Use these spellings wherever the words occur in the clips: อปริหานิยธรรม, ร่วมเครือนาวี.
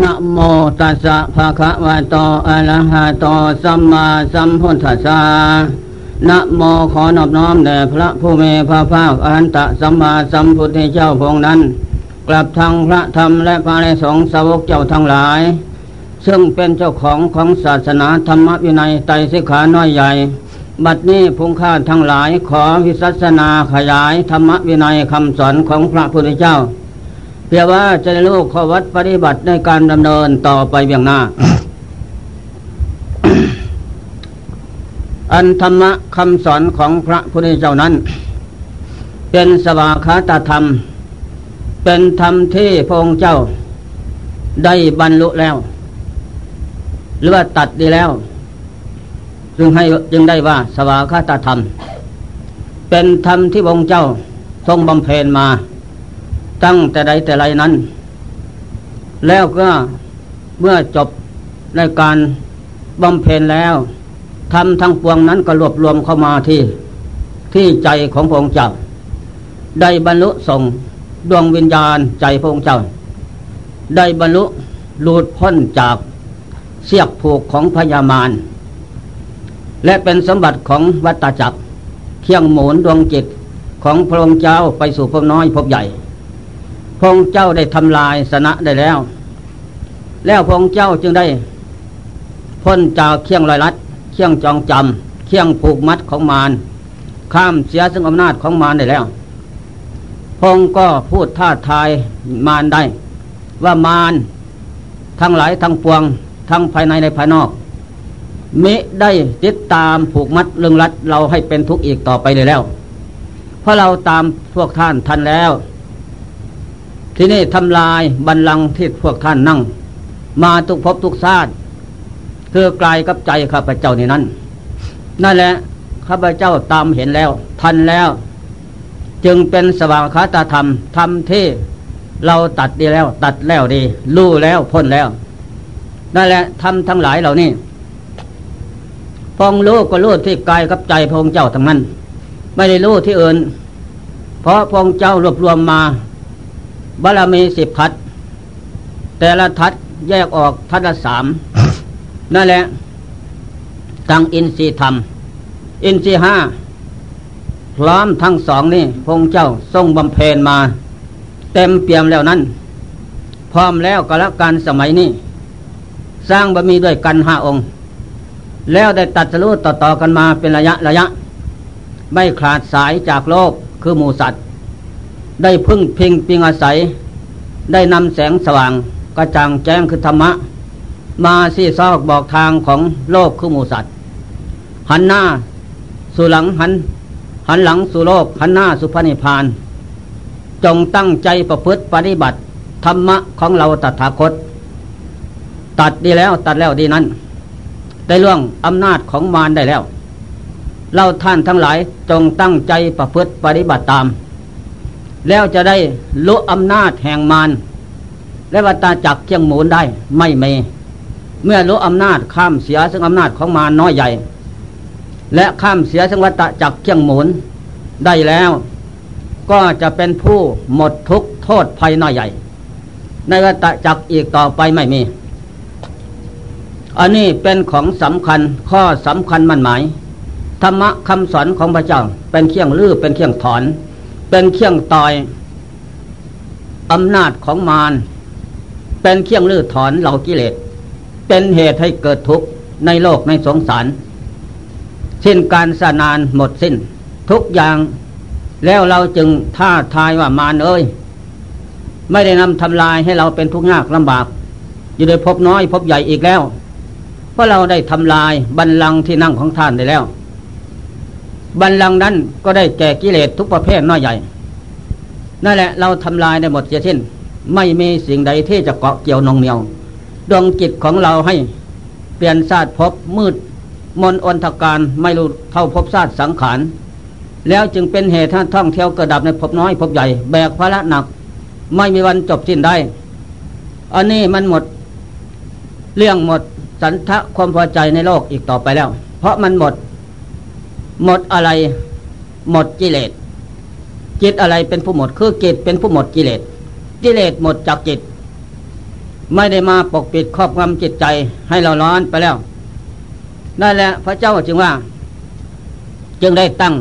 นะโมตัสสะภะคะวะโตอะระหะโตสัมมาสัมพุทธัสสะนะโมขอนอบน้อมแด่พระผู้มีพระภาคอรหันตสัมมาสัมพุทธเจ้าพระองค์นั้นกลับทางพระธรรมและพระอริยสงฆ์สาวกเจ้าทั้งหลายซึ่งเป็นเจ้าของของศาสนาธรรมวินัยไตรสิกขาน้อยใหญ่บัดนี้พุงข้าทั้งหลายขอวิสัชนาขยายธรรมวินัยคำสอนของพระพุทธเจ้าเพื่อว่าจะได้รู้ข้อวัดปฏิบัติในการดำเนินต่อไปเบื้องหน้า อันธรรมคำสอนของพระพุทธเจ้านั้นเป็นสวากขาตธรรมเป็นธรรมที่พระองค์เจ้าได้บรรลุแล้วหรือว่าตัดดีแล้วจึงได้ว่าสวากขาตธรรมเป็นธรรมที่พระองค์เจ้าทรงบำเพ็ญมาตั้งแต่ใดแต่ไรนั้นแล้วก็เมื่อจบในการบำเพ็ญแล้วธรรมทั้งปวงนั้นก็รวบรวมเข้ามาที่ใจของพระองค์เจ้าได้บรรลุส่งดวงวิญญาณใจพระองค์เจ้าได้บรรลุหลุดพ้นจากเสียกผูกของพญามารและเป็นสมบัติของวัฏฏจักรเครื่องหมุนดวงจิตของพระองค์เจ้าไปสู่ภพน้อยภพใหญ่พระองค์เจ้าได้ทำลายสนะได้แล้วพระองค์เจ้าจึงได้พ้นจากเครื่องลอยลัดเครื่องจองจำเครื่องผูกมัดของมารข้ามเสียซึ่งอำนาจของมารได้แล้วพระองค์ก็พูดท้าทายมารได้ว่ามารทั้งหลายทั้งปวงทั้งภายในและภายนอกมิได้ติดตามผูกมัดเรื่องรัดเราให้เป็นทุกข์อีกต่อไปเลยแล้วเพราะเราตามพวกท่านทันแล้วที่นี่ทำลายบัลลังก์ที่พวกท่านนั่งมาทุกภพทุกชาติเธอกลายกับใจข้าพเจ้าในนั้นนั่นแหละข้าพเจ้าตามเห็นแล้วทันแล้วจึงเป็นสวากขาตธรรมธรรมที่เราตัดดีแล้วตัดแล้วดีรู้แล้วพ้นแล้วนั่นแหละธรรมทั้งหลายเหล่านี้พองรู้ก็รู้ที่กายกับใจพระองค์เจ้าทั้งนั้นไม่ได้รู้ที่อื่นเพราะพระองค์เจ้ารวบรวมมาบารมี10ทัศน์แต่ละทัศน์แยกออกทัศน์ละ3 นั่นแหละทั้งอินทรีย์ธรรมอินทรีย์5พร้อมทั้ง2นี่พระองค์เจ้าทรงบำเพ็ญมาเต็มเปี่ยมแล้วนั้นพร้อมแล้วกาลการสมัยนี้สร้างบารมีด้วยกัน5องค์แล้วได้ตัดสรู้ต่อๆกันมาเป็นระยะไม่ขาดสายจากโลกคือหมู่สัตว์ได้พึ่งพิงอาศัยได้นำแสงสว่างกระจ่างแจ้งคือธรรมะมาชี้ซอกบอกทางของโลกคือหมู่สัตว์หันหน้าสู่หลังหันหลังสู่โลกหันหน้าสู่พระนิพพานจงตั้งใจประพฤติปฏิบัติธรรมะของเราตถาคตตัดดีแล้วตัดแล้วดีนั้นได้ล่วงอำนาจของมารได้แล้วเราท่านทั้งหลายจงตั้งใจประพฤติปฏิบัติตามแล้วจะได้ละอำนาจแห่งมารและวัฏฏจักรเคียงหมุนได้ไม่มีเมื่อละอำนาจข้ามเสียซึ่งอำนาจของมารน้อยใหญ่และข้ามเสียซึ่งวัฏฏจักรเคียงหมุนได้แล้วก็จะเป็นผู้หมดทุกข์โทษภัยน้อยใหญ่ในวัฏฏจักรอีกต่อไปไม่มีอันนี้เป็นของสำคัญข้อสำคัญมั่นหมายธรรมะคำสอนของพระเจ้าเป็นเครื่องลื้อเป็นเครื่องถอนเป็นเครื่องต่อยอำนาจของมารเป็นเครื่องลื้อถอนเหล่ากิเลสเป็นเหตุให้เกิดทุกข์ในโลกในสงสารสิ้นการสนานหมดสิ้นทุกอย่างแล้วเราจึงท้าทายว่ามารเอ้ยไม่ได้นำทำลายให้เราเป็นทุกข์ยากลำบากอยู่ในภพน้อยภพใหญ่อีกแล้วเพราะเราได้ทำลายบัลลังก์ที่นั่งของท่านได้แล้วบัลลังก์นั้นก็ได้แก่กิเลสทุกประเภทน้อยใหญ่นั่นแหละเราทำลายได้หมดเสียสิ้นไม่มีสิ่งใดที่จะเกาะเกี่ยวนองเหนียวดวงจิตของเราให้เปลี่ยนชาติภพมืดมนอนทการไม่รู้เท่าภพชาติสังขารแล้วจึงเป็นเหตุให้ท่องเที่ยวกระดับในภพน้อยภพใหญ่แบกภาระหนักไม่มีวันจบสิ้นได้อันนี้มันหมดเรื่องหมดสันทะความพอใจในโลกอีกต่อไปแล้วเพราะมันหมดอะไรหมดกิเลสจิตอะไรเป็นผู้หมดคือจิตเป็นผู้หมดกิเลสกิเลสหมดจากจิต ไม่ได้มาปกปิดครอบงำจิตใจให้เราร้อนไปแล้วนั่นแหละพระเจ้าจึงว่าจึงได้ตั้ง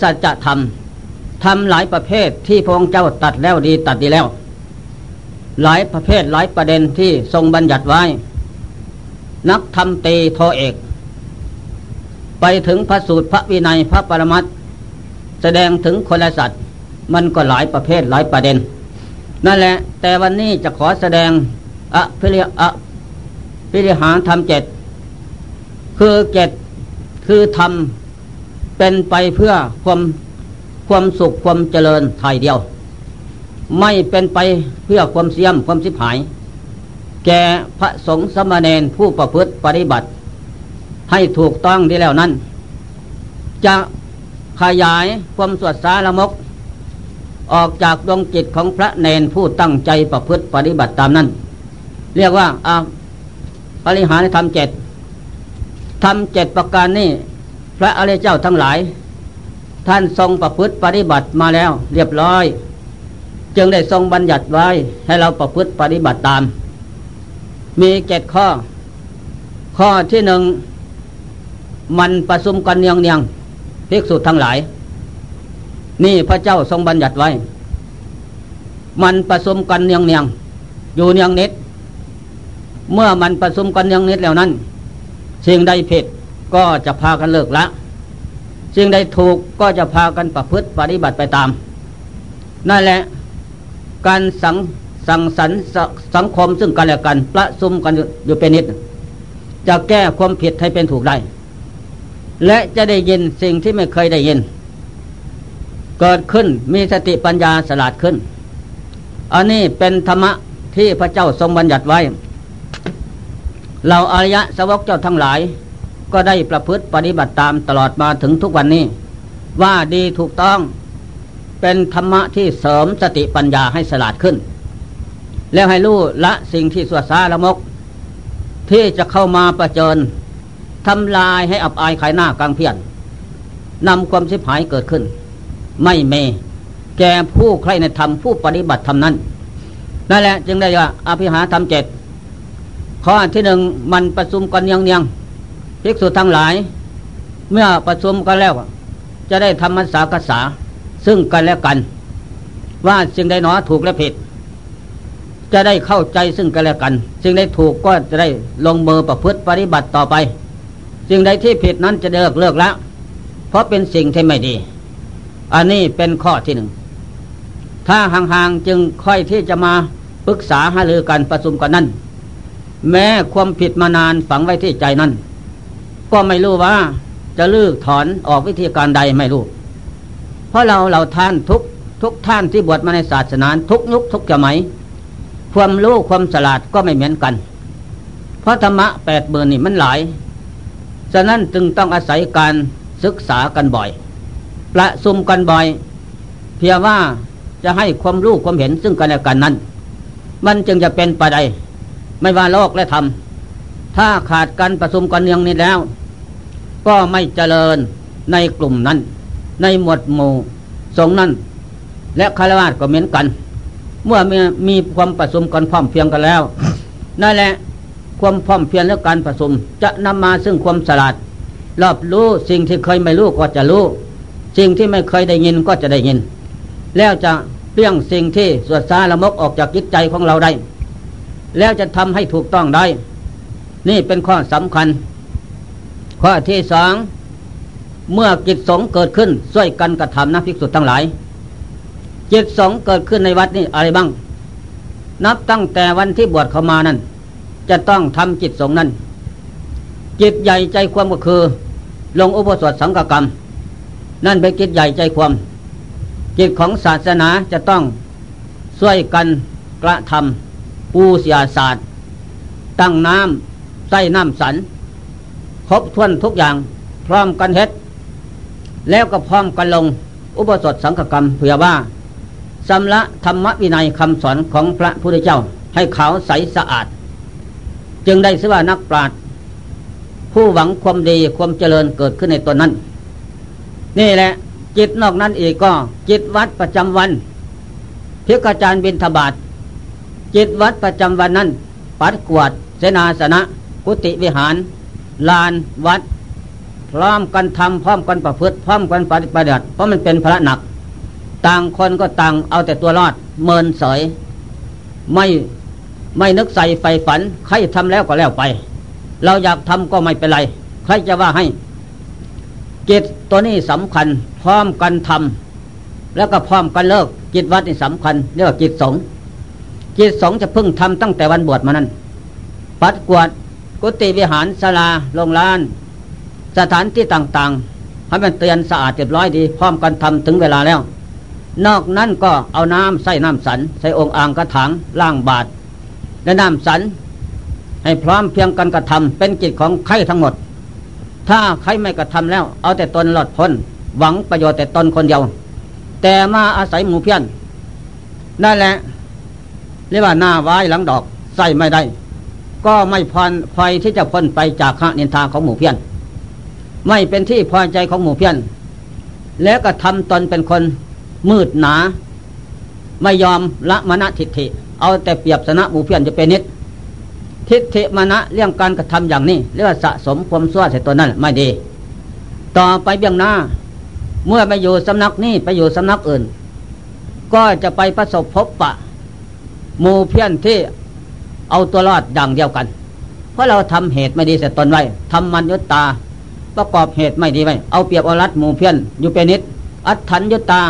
สัจธรรมธรรมหลายประเภทที่พระองค์เจ้าตัดแล้วดีตัดดีแล้วหลายประเภทหลายประเด็นที่ทรงบัญญัติไว้นักธรรมตีโทเอกไปถึงพระสูตรพระวินัยพระปรมัตถ์แสดงถึงคนและสัตว์มันก็หลายประเภทหลายประเด็นนั่นแหละแต่วันนี้จะขอแสดงอภิริหารธรรมเจ็ดคือเจ็ดคือธรรมเป็นไปเพื่อความสุขความเจริญไทยเดียวไม่เป็นไปเพื่อความเสียมความสิบหายแก่พระสงฆ์สมณเณรผู้ประพฤติปฏิบัติให้ถูกต้องดีแล้วนั้นจะขยายความสวดสาละมกออกจากดวงจิตของพระเณรผู้ตั้งใจประพฤติปฏิบัติตามนั้นเรียกว่าอภิริหารธรรมเจ็ดธรรมเจ็ดประการนี้พระอริยเจ้าทั้งหลายท่านทรงประพฤติปฏิบัติมาแล้วเรียบร้อยจึงได้ทรงบัญญัติไว้ให้เราประพฤติปฏิบัติตามมีเจ็ดข้อข้อที่หนึ่งมันประชุมกันเนียงๆภิกษุทั้งหลายนี่พระเจ้าทรงบัญญัติไว้มันประชุมกันเนียงๆอยู่เนียงนิดเมื่อมันประชุมกันเนียงนิดแล้วนั้นสิ่งใดผิดก็จะพากันเลิกละสิ่งใดถูกก็จะพากันประพฤติปฏิบัติไปตามนั่นแหละการสังสรรค์สังคมซึ่งกันและกันประชุมกันอยู่เป็นนิดจะแก้ความผิดให้เป็นถูกได้และจะได้ยินสิ่งที่ไม่เคยได้ยินเกิดขึ้นมีสติปัญญาฉลาดขึ้นอันนี้เป็นธรรมะที่พระเจ้าทรงบัญญัติไว้เราอริยสาวกเจ้าทั้งหลายก็ได้ประพฤติปฏิบัติตามตลอดมาถึงทุกวันนี้ว่าดีถูกต้องเป็นธรรมะที่เสริมสติปัญญาให้ฉลาดขึ้นแล้วให้รู้ละสิ่งที่ชั่วช้าละมกที่จะเข้ามาประเจิญทำลายให้อับอายขายหน้ากลางเพี้ยนนำความชิบหายเกิดขึ้นไม่เมแก่ผู้ใคร่ในธรรมผู้ปฏิบัติธรรมนั้นนั่นแหละจึงได้ว่าอภิริหารธรรมเจ็ดข้อที่หนึ่งมันประชุมกันเนียงภิกษุทั้งหลายเมื่อประชุมกันแล้วจะได้ธรรมสากัสสาซึ่งกันและกันว่าสิ่งใดหนอถูกและผิดจะได้เข้าใจซึ่งกันและกันสิ่งใดถูกก็จะได้ลงมือประพฤติปฏิบัติต่อไปสิ่งใดที่ผิดนั้นจะเลิกละเพราะเป็นสิ่งที่ไม่ดีอันนี้เป็นข้อที่หนึ่งถ้าห่างๆจึงค่อยที่จะมาปรึกษาหารือกันประชุมกันนั้นแม้ความผิดมานานฝังไว้ที่ใจนั้นก็ไม่รู้ว่าจะเลิกถอนออกวิธีการใดไม่รู้เพราะเราท่านทุกท่านที่บวชมาในศาสนาทุกยุคทุกสมัยความรู้ความฉลาดก็ไม่เหมือนกันเพราะธรรมะ80,000นี่มันหลายฉะนั้นจึงต้องอาศัยการศึกษากันบ่อยประชุมกันบ่อยเพียงว่าจะให้ความรู้ความเห็นซึ่งกันและกันนั้นมันจึงจะเป็นไปได้ไม่ว่าโลกและธรรมถ้าขาดการประชุมกันเนียงนี้แล้วก็ไม่เจริญในกลุ่มนั้นในหมวดหมู่สงฆ์นั้นและฆราวาสก็เหมือนกันเมื่อมีความประชุมกันพร้อมเพรียงกันแล้วนั่นแหละความพร้อมเพรียงและการประชุมจะนำมาซึ่งความฉลาดรอบรู้สิ่งที่เคยไม่รู้ก็จะรู้สิ่งที่ไม่เคยได้ยินก็จะได้ยินแล้วจะเปลี่ยนสิ่งที่ชั่วช้าละมกออกจากจิตใจของเราได้แล้วจะทำให้ถูกต้องได้นี่เป็นข้อสำคัญข้อที่สองเมื่อกิจสงฆ์เกิดขึ้นช่วยกันกระทำนะภิกษุทั้งหลายกิจสงฆ์เกิดขึ้นในวัดนี่อะไรบ้างนับตั้งแต่วันที่บวชเข้ามานั้นจะต้องทำกิจสงฆ์นั้นกิจใหญ่ใจความก็คือลงอุปสมบทสังฆกรรมนั่นเป็นกิจใหญ่ใจความกิจของศาสนาจะต้องช่วยกันกระทำปูเสียศาสตร์ตั้งน้ำใส่น้ำสันครบถ้วนทุกอย่างพร้อมกันเฮ็ดแล้วก็พร้อมกันลงอุปสมบทสังฆกรรมเพื่อว่าสำละธรรมวินัยคำสอนของพระพุทธเจ้าให้ขาวใสสะอาดจึงได้ชื่อว่านักปราชญ์ผู้หวังความดีความเจริญเกิดขึ้นในตนนั้นนี่แหละจิตนอกนั้นอีกก็จิตวัดประจำวันภิกษุอาจารย์บิณฑบาต จิตวัดประจำวันนั้นปัดกวาดเสนาสนะกุฏิวิหารลานวัดพร้อมกันทำพร้อมกันประพฤติพร้อมกันปฏิบัติเพราะมันเป็นภาระหนักต่างคนก็ต่างเอาแต่ตัวรอดเมินเสยไม่นึกใส่ไฟฝันใครทำแล้วก็แล้วไปเราอยากทำก็ไม่เป็นไรใครจะว่าให้จิตตัวนี้สำคัญพร้อมกันทำแล้วก็พร้อมกันเลิกจิตวัดนี่สำคัญเรียกว่าจิตสงฆ์จิตสงฆ์จะพึ่งทำตั้งแต่วันบวชมานั้นปัดกวาดกุฏิวิหารศาลาโรงลานสถานที่ต่างๆให้มันเตือนสะอาดเรียบร้อยดีพร้อมกันทำถึงเวลาแล้วนอกนั้นก็เอาน้ำใส่น้ำสันใส่องค์อ่างกระถางล่างบาตรและน้ำสันให้พร้อมเพียงกันกระทำเป็นกิจของใครทั้งหมดถ้าใครไม่กระทำแล้วเอาแต่ตนหลอดพ้นหวังประโยชน์แต่ตนคนเดียวแต่มาอาศัยหมู่เพื่อนนั่นแหละเรียกว่าหน้าว้ายหลังดอกใส่ไม่ได้ก็ไม่พอไฟที่จะพ้นไปจากข้านินทาของหมู่เพื่อนไม่เป็นที่พอใจของหมู่เพื่อนแล้วก็ทำตนเป็นคนมืดหนาไม่ยอมละมณทิฏฐิเอาแต่เปรียบสนะหมู่เพื่อนจะเป็นนิดทิฏฐิมณะเรื่องการกระทำอย่างนี้เรียกว่าสะสมความชั่วใส่ตัวนั้นไม่ดีต่อไปเบื้องหน้าเมื่อไปอยู่สำนักนี้ไปอยู่สำนักอื่นก็จะไปประสบพบปะหมู่เพื่อนที่เอาตัวรอดอย่างเดียวกันเพราะเราทำเหตุไม่ดีใส่ตนไว้ทำมัญญุตตาประกอบเหตุไม่ดีไว้เอาเปรียบเอารัดหมู่เพื่อนอยู่เป็นนิดอัตถัญญุตตา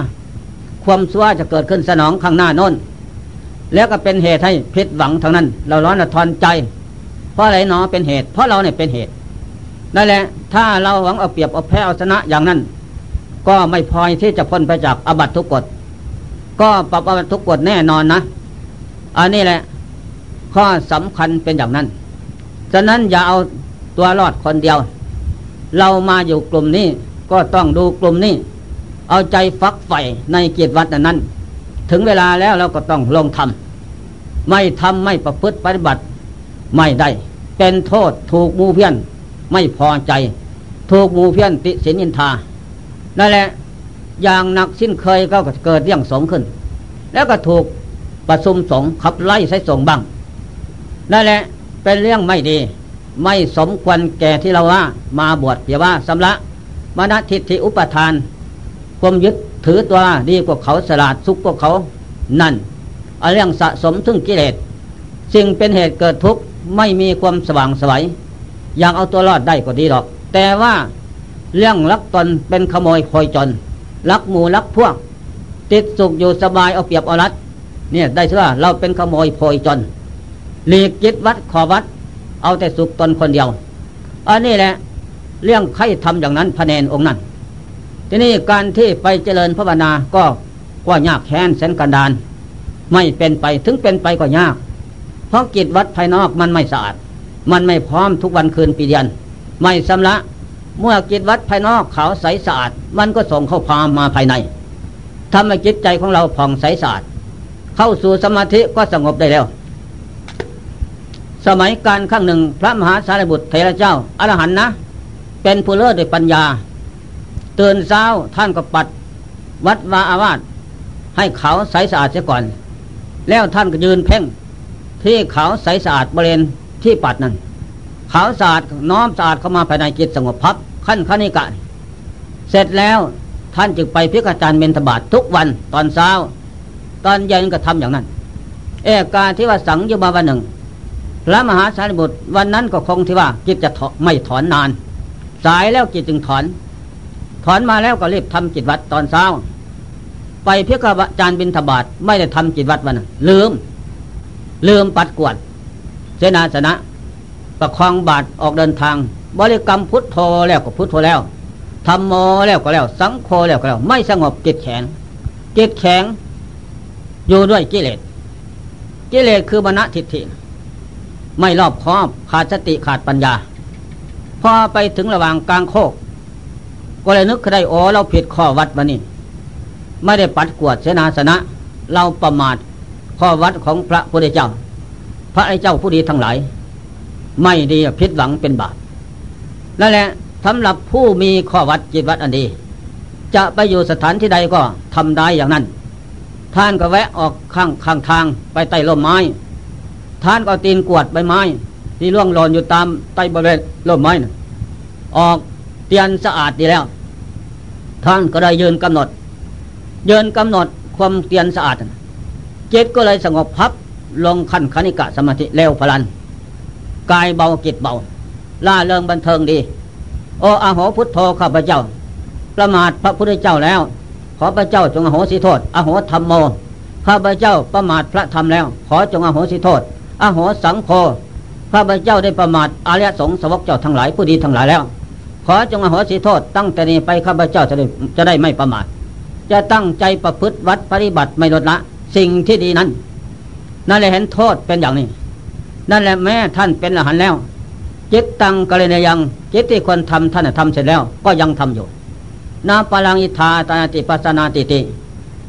ความชั่วจะเกิดขึ้นสนองข้างหน้าโน้นแล้วก็เป็นเหตุให้ผิดหวังทางนั้นเราร้อนระทอนใจเพราะอะไรเนาะเป็นเหตุเพราะเราเนี่ยเป็นเหตุนั่นแหละถ้าเราหวังเอาเปรียบเอาแพ้เอาชนะอย่างนั้นก็ไม่พอที่จะพ้นไปจากอบัตทุกกฎก็ปรับอบัตทุกกฎแน่นอนนะอันนี้แหละข้อสำคัญเป็นอย่างนั้นฉะนั้นอย่าเอาตัวรอดคนเดียวเรามาอยู่กลุ่มนี้ก็ต้องดูกลุ่มนี้เอาใจฟักใฝ่ในกิจวัตรนั้นถึงเวลาแล้วเราก็ต้องลงทำไม่ทำไม่ประพฤติปฏิบัติไม่ได้เป็นโทษถูกหมู่เพื่อนไม่พอใจถูกหมู่เพื่อนติเสียนินทานั่นแหละอย่างหนักสิ้นเคยก็เกิดเรื่องสงฆ์ขึ้นแล้วก็ถูกประชุมสงฆ์ขับไล่ใช้สงฆ์บ้างนั่นแหละเป็นเรื่องไม่ดีไม่สมควรแก่ที่เราว่ามาบวชเพียงว่าสำละมณฑิฏฐิอุปทานความยึดถือตัวดีกว่าเขาสลาดสุขกว่าเขานั่นเอาเรื่องสะสมถึงกิเลสสิ่งเป็นเหตุเกิดทุกข์ไม่มีความสว่างไสวอยากเอาตัวรอดได้ก็ดีหรอกแต่ว่าเรื่องลักตนเป็นขโมยคอยจนลักหมู่ลักพวกติดสุขอยู่สบายเอาเปรียบเอารัดเนี่ยได้ชื่อว่าเราเป็นขโมยคอยจนหลีกยึดวัดขอวัดเอาแต่สุขตนคนเดียวอันนี้แหละเรื่องใครทำอย่างนั้นพระเณรองค์นั้นที่นี่การที่ไปเจริญภาวนาก็ยากแค้นแสนกันดารไม่เป็นไปถึงเป็นไปก็ยากเพราะกิจวัดภายนอกมันไม่สะอาดมันไม่พร้อมทุกวันคืนปีเดือนไม่สำละเมื่อกิจวัดภายนอกขาวใสสะอาดมันก็ส่งเข้าพามาภายในทำให้จิตใจของเราผ่องใสสะอาดเข้าสู่สมาธิก็สงบได้แล้วสมัยการครั้งหนึ่งพระมหาสารีบุตรเถระเจ้าอรหันต์นะเป็นผู้เลิศด้วยปัญญาเตือนเช้าท่านก็ปัดวัดวาอาวาสให้ขาวใสสะอาดเสียก่อนแล้วท่านก็ยืนเพ่งที่ขาวใสสะอาดบริเวณที่ปัดนั้นขาวสะอาดน้อมสะอาดเข้ามาภายในจิตสงบพับขั้นขณิกะเสร็จแล้วท่านจึงไปพิกอาจารย์เมธบาตทุกวันตอนเช้าตอนเย็นก็ทำอย่างนั้นเอกาที่ว่าสังยุบาวันหนึ่งพระมหาสารีบุตรวันนั้นก็คงที่ว่าจิตจะไม่ถอนนานสายแล้วจิตจึงถอนมาแล้วก็รีบทำจิตวัดตอนเช้าไปเพื่อกับอาจารย์บิณฑบาตไม่ได้ทำจิตวัดวันนั้นลืมปัดกวาดเสนาสนะประคองบาตรออกเดินทางบริกรรมพุทโธแล้วก็พุทโธแล้วธัมโมแล้วก็แล้วสังโฆแล้วก็แล้วไม่สงบจิตแข็งอยู่ด้วยกิเลสกิเลสคือมณฑิฏฐิไม่รอบคอบขาดสติขาดปัญญาพอไปถึงระหว่างกลางโคกก็เลยนึกได้โอ้เราผิดข้อวัดวันนี้ไม่ได้ปัดกวาดเสนาสนะเราประมาทข้อวัดของพระพุทธเจ้าพระไอ้เจ้าผู้ดีทั้งหลายไม่ดีผิดหวังเป็นบาปนั่นแหละสำหรับผู้มีข้อวัดจิตวัดอันดีจะไปอยู่สถานที่ใดก็ทำได้อย่างนั้นท่านก็แวะออกข้างทางไปใต้ร่มไม้ ท่านก็ตีนกวดใบไม้ที่ร่วงหล่นอยู่ตามใต้บริเวณร่มไม้นะออกเตียนสะอาดดีแล้วท่านก็ได้ยืนกำหนดความเตียนสะอาดจิตก็เลยสงบพับลงขั้นคณิกะสมาธิเร็วพลันกายเบาจิตเบาล่าเริงบันเทิงดีโออาโหพุทโธข้าพเจ้าประมาทพระพุทธเจ้าแล้วขอพระเจ้าจงอโหสิโทษอโหธัมโมข้าพเจ้าประมาทพระธรรมแล้วขอจงอโหสิโทษอโหสังโฆข้าพเจ้าได้ประมาทอริยสงฆ์สาวกเจ้าทั้งหลายผู้ดีทั้งหลายแล้วขอจงอโหสิโทษตั้งแต่นี้ไปข้าพเจ้าจะได้ไม่ประมาทจะตั้งใจประพฤติวัดปฏิบัติไม่ลดละสิ่งที่ดีนั้นนั่นแหละเห็นโทษเป็นอย่างนี้นั่นแหละแม้ท่านเป็นอรหันต์แล้วจิตตังกะเลนะยังจิตที่ควรทำท่านทำเสร็จแล้วก็ยังทำอยู่นาปารังอิทธาตาติปัสสนาติติ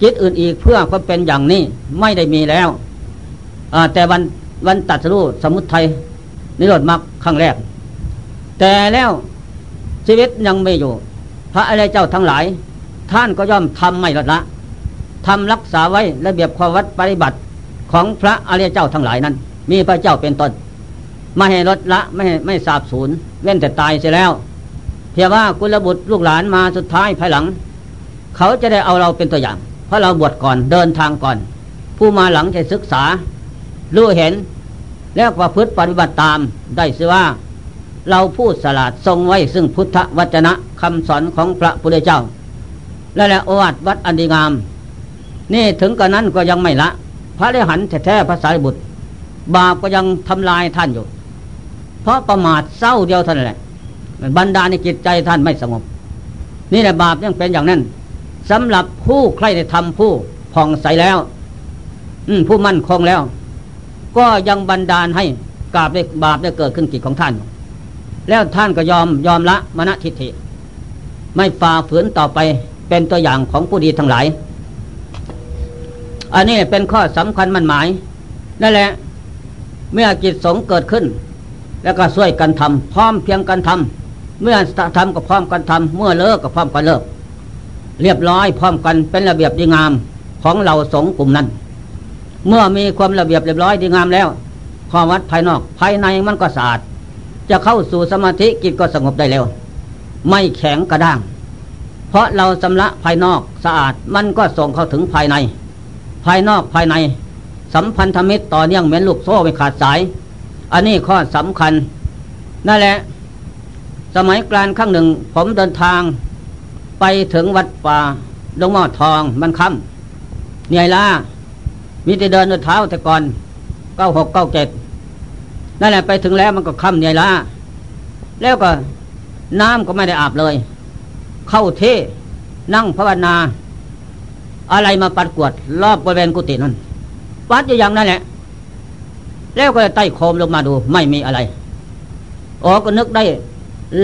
จิตอื่นอีกเพื่อความเป็นอย่างนี้ไม่ได้มีแล้วแต่วันตัดสรู้สมุทัยนิโรธมรรคครั้งแรกแต่แล้วชีวิตยังไม่อยู่พระอริยเจ้าทั้งหลายท่านก็ย่อมทำไม่ลดละทำรักษาไว้ระเบียบข้อวัดปฏิบัติของพระอริยเจ้าทั้งหลายนั้นมีพระเจ้าเป็นต้นไม่ให้ลดละไม่สาบสูญเว้นแต่ตายเสียแล้วเพียงว่ากุลบุตรลูกหลานมาสุดท้ายภายหลังเขาจะได้เอาเราเป็นตัวอย่างเพราะเราบวชก่อนเดินทางก่อนผู้มาหลังจะศึกษารู้เห็นแล้วประพฤติปฏิบัติตามได้สิว่าเราผู้สลาดทรงไว้ซึ่งพุทธวจนะคำสอนของพระพุทธเจ้าและโอวาทวัดอันดีงามนี่ถึงกระนั้นก็ยังไม่ละพระอรหันต์แท้ๆพระสารีบุตรบาปก็ยังทำลายท่านอยู่เพราะประมาทเศร้าเดียวเท่านั้นแหละบรรดาในจิตใจท่านไม่สงบนี่แหละบาปยังเป็นอย่างนั้นสำหรับผู้ใคร่ในธรรมผู้ผ่องใสแล้วผู้มั่นคงแล้วก็ยังบันดาลให้กาบบาปได้เกิดขึ้นจิตของท่านแล้วท่านก็ยอมละมณฑิฏฐิไม่ฝ่าฝืนต่อไปเป็นตัวอย่างของผู้ดีทั้งหลายอันนี้เป็นข้อสำคัญมั่นหมายนั่นแหละเมื่อจิตสงเกิดขึ้นแล้วก็ช่วยกันทำพร้อมเพียงกันทำเมื่อทำก็พร้อมกันทำเมื่อเลิกก็พร้อมกันเลิกเรียบร้อยพร้อมกันเป็นระเบียบดีงามของเราสงฆ์กลุ่มนั้นเมื่อมีความระเบียบเรียบร้อยดีงามแล้วข้อวัดภายนอกภายในมันก็สะอาดจะเข้าสู่สมาธิจิตก็สงบได้เร็วไม่แข็งกระด้างเพราะเราชำระภายนอกสะอาดมันก็ส่งเข้าถึงภายในภายนอกภายในสัมพันธมิตรต่อเนื่องเหมือนลูกโซ่ไม่ขาดสายอันนี้ข้อสำคัญนั่นแหละสมัยกลางครั้งหนึ่งผมเดินทางไปถึงวัดป่าหลวงหม้อทองมันค่ำเหนื่อยล้ามีแต่เดินด้วยเท้าแต่ก่อน96-97นั่นแหละไปถึงแล้วมันก็ค่ำเหนื่อยล้าแล้วก็น้ำก็ไม่ได้อาบเลยเข้าเทนั่งภาวนาอะไรมาปัดกวดรอบบริเวณกุฏินั่นปัดอยู่อย่างนั้นแหละแล้วก็ใต้โคมลงมาดูไม่มีอะไรอ๋อก็นึกได้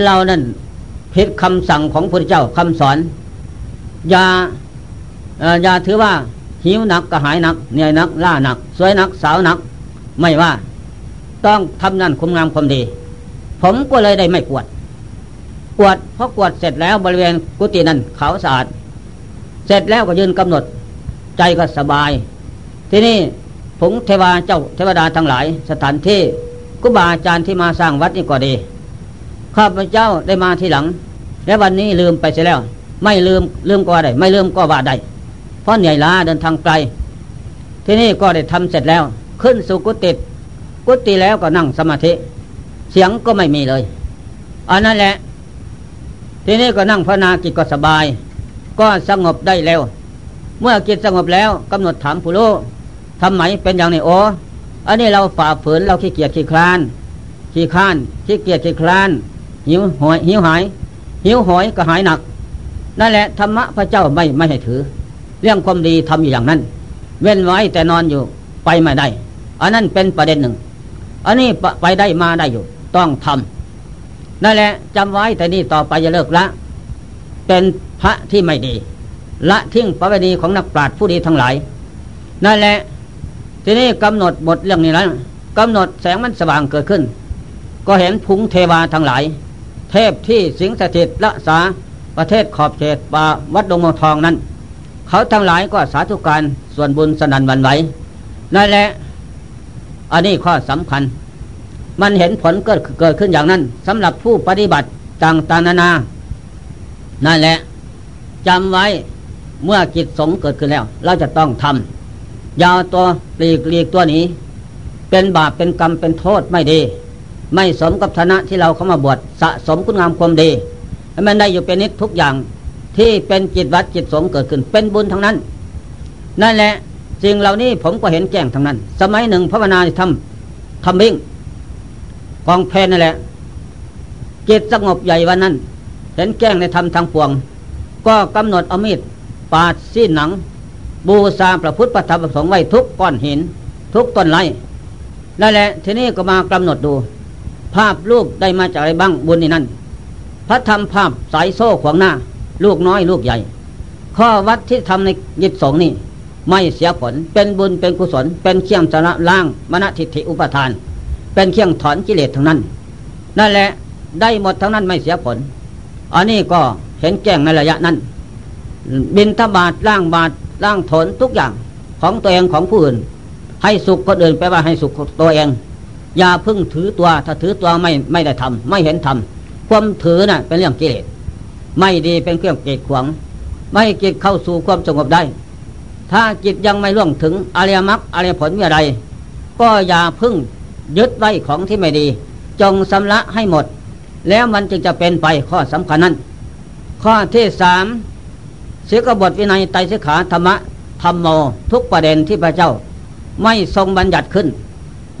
เรานั่นผิดคำสั่งของพระพุทธเจ้าคำสอนอย่าถือว่าหิวหนักกระหายหนักเหนื่อยหนักล้าหนักสวยหนักสาวหนักไม่ว่าต้องทำนั่นคุณงามความดีผมก็เลยได้ไม่กวดพอกวดเสร็จแล้วบริเวณกุฏินั้นขาวสะอาดเสร็จแล้วก็ยืนกำหนดใจก็สบายทีนี้ผงเทวาเจ้าเทวดาทั้งหลายสถานที่ครูบาอาจารย์ที่มาสร้างวัดนี่ก็ดีข้าพเจ้าได้มาทีหลังและวันนี้ลืมไปเสียแล้วไม่ลืมก็ได้ไม่ลืมก็ว่าได้เพราะเหนื่อยล้าเดินทางไกลที่นี่ก็ได้ทำเสร็จแล้วขึ้นสู่กุฏิแล้วก็นั่งสมาธิเสียงก็ไม่มีเลยอันนั้นแหละที่นี่ก็นั่งภาวนาจิตก็สบายก็สงบได้เร็วเมื่อจิตสงบแล้วกำหนดถามผู้รู้ทำไมเป็นอย่างนี้โอ้อันนี้เราฝ่าฝืนเราขี้เกียจขี้คลานขี้เกียจขี้คลานหิวโหยก็หายหนักนั่นแหละธรรมะพระเจ้าไม่ให้ถือเรื่องความดีทำอยู่อย่างนั้นเว้นไว้แต่นอนอยู่ไปไม่ได้อันนั้นเป็นประเด็นหนึ่งอันนี้ไปได้มาได้อยู่ต้องทำนั่นแหละจำไว้แต่นี่ต่อไปจะเลิกละเป็นพระที่ไม่ดีละทิ้งประเวณีของนักปราชญ์ผู้ดีทั้งหลายนั่นแหละทีนี้กำหนดบทเรื่องนี้แล้วกำหนดแสงมันสว่างเกิดขึ้นก็เห็นพุงเทวาทั้งหลายเทพที่สิงสถิตรักษาประเทศขอบเขตป่าวัดดงมทองนั้นเขาทั้งหลายก็สาธุการส่วนบุญสนันหวั่นไหวนั่นแหละ อันนี้ข้อสำคัญมันเห็นผลเกิดขึ้นอย่างนั้นสำหรับผู้ปฏิบัติต่างๆนานานั่นแหละจำไว้เมื่อกิจสงฆ์เกิดขึ้นแล้วเราจะต้องทำยาวตัวปลีกตัวนี้เป็นบาปเป็นกรรมเป็นโทษไม่ดีไม่สมกับฐานะที่เราเข้ามาบวชสะสมคุณงามความดีให้มันได้อยู่เป็นนิจทุกอย่างที่เป็นกิจวัตรกิจสงฆ์เกิดขึ้นเป็นบุญทั้งนั้นนั่นแหละสิ่งเหล่านี้ผมก็เห็นแจ้งทั้งนั้นสมัยหนึ่งภาวนาทำวิ่งกองเพลนั่นแหละจิตสงบใหญ่วันนั้นเห็นแจ้งในธรรมทางปวงก็กำหนดเอามีดปาดซี่หนังบูชาประพุทธประธรรมประสงค์ไว้ทุกก้อนหินทุกต้นไร่นั่นแหละทีนี้ก็มากำหนดดูภาพลูกได้มาจากอะไรบ้างบุญนี่นั่นพระธรรมภาพสายโซ่ขวางหน้าลูกน้อยลูกใหญ่ข้อวัดที่ทำในยิตสงนี่ไม่เสียผลเป็นบุญเป็นกุศลเป็นเครื่องชำระล้างมณฑิฐิอุปทานเป็นเครื่องถอนกิเลสทั้งนั้นนั่นแหละได้หมดทั้งนั้นไม่เสียผลอันนี้ก็เห็นแจ้งในระยะนั้นบิณฑบาตล้างบาตรล้างถอนทุกอย่างของตัวเองของผู้อื่นให้สุขคนอื่นแปลว่าให้สุขตัวเองอย่าพึ่งถือตัวถ้าถือตัวไม่ได้ทำไม่เห็นทำความถือน่ะเป็นเรื่องกิเลสไม่ดีเป็นเครื่องกีดขวางไม่ให้จิตเข้าสู่ความสงบได้ถ้าจิตยังไม่ล่วงถึงอริยมรรคอริยผลมีอะไรก็อย่าพึ่งยึดไว้ของที่ไม่ดีจงชำระให้หมดแล้วมันจึงจะเป็นไปข้อสำคัญนั้นข้อที่3ศีลกบฏวินัยไตรสิกขาธรรมะธัมโมทุกประเด็นที่พระเจ้าไม่ทรงบัญญัติขึ้น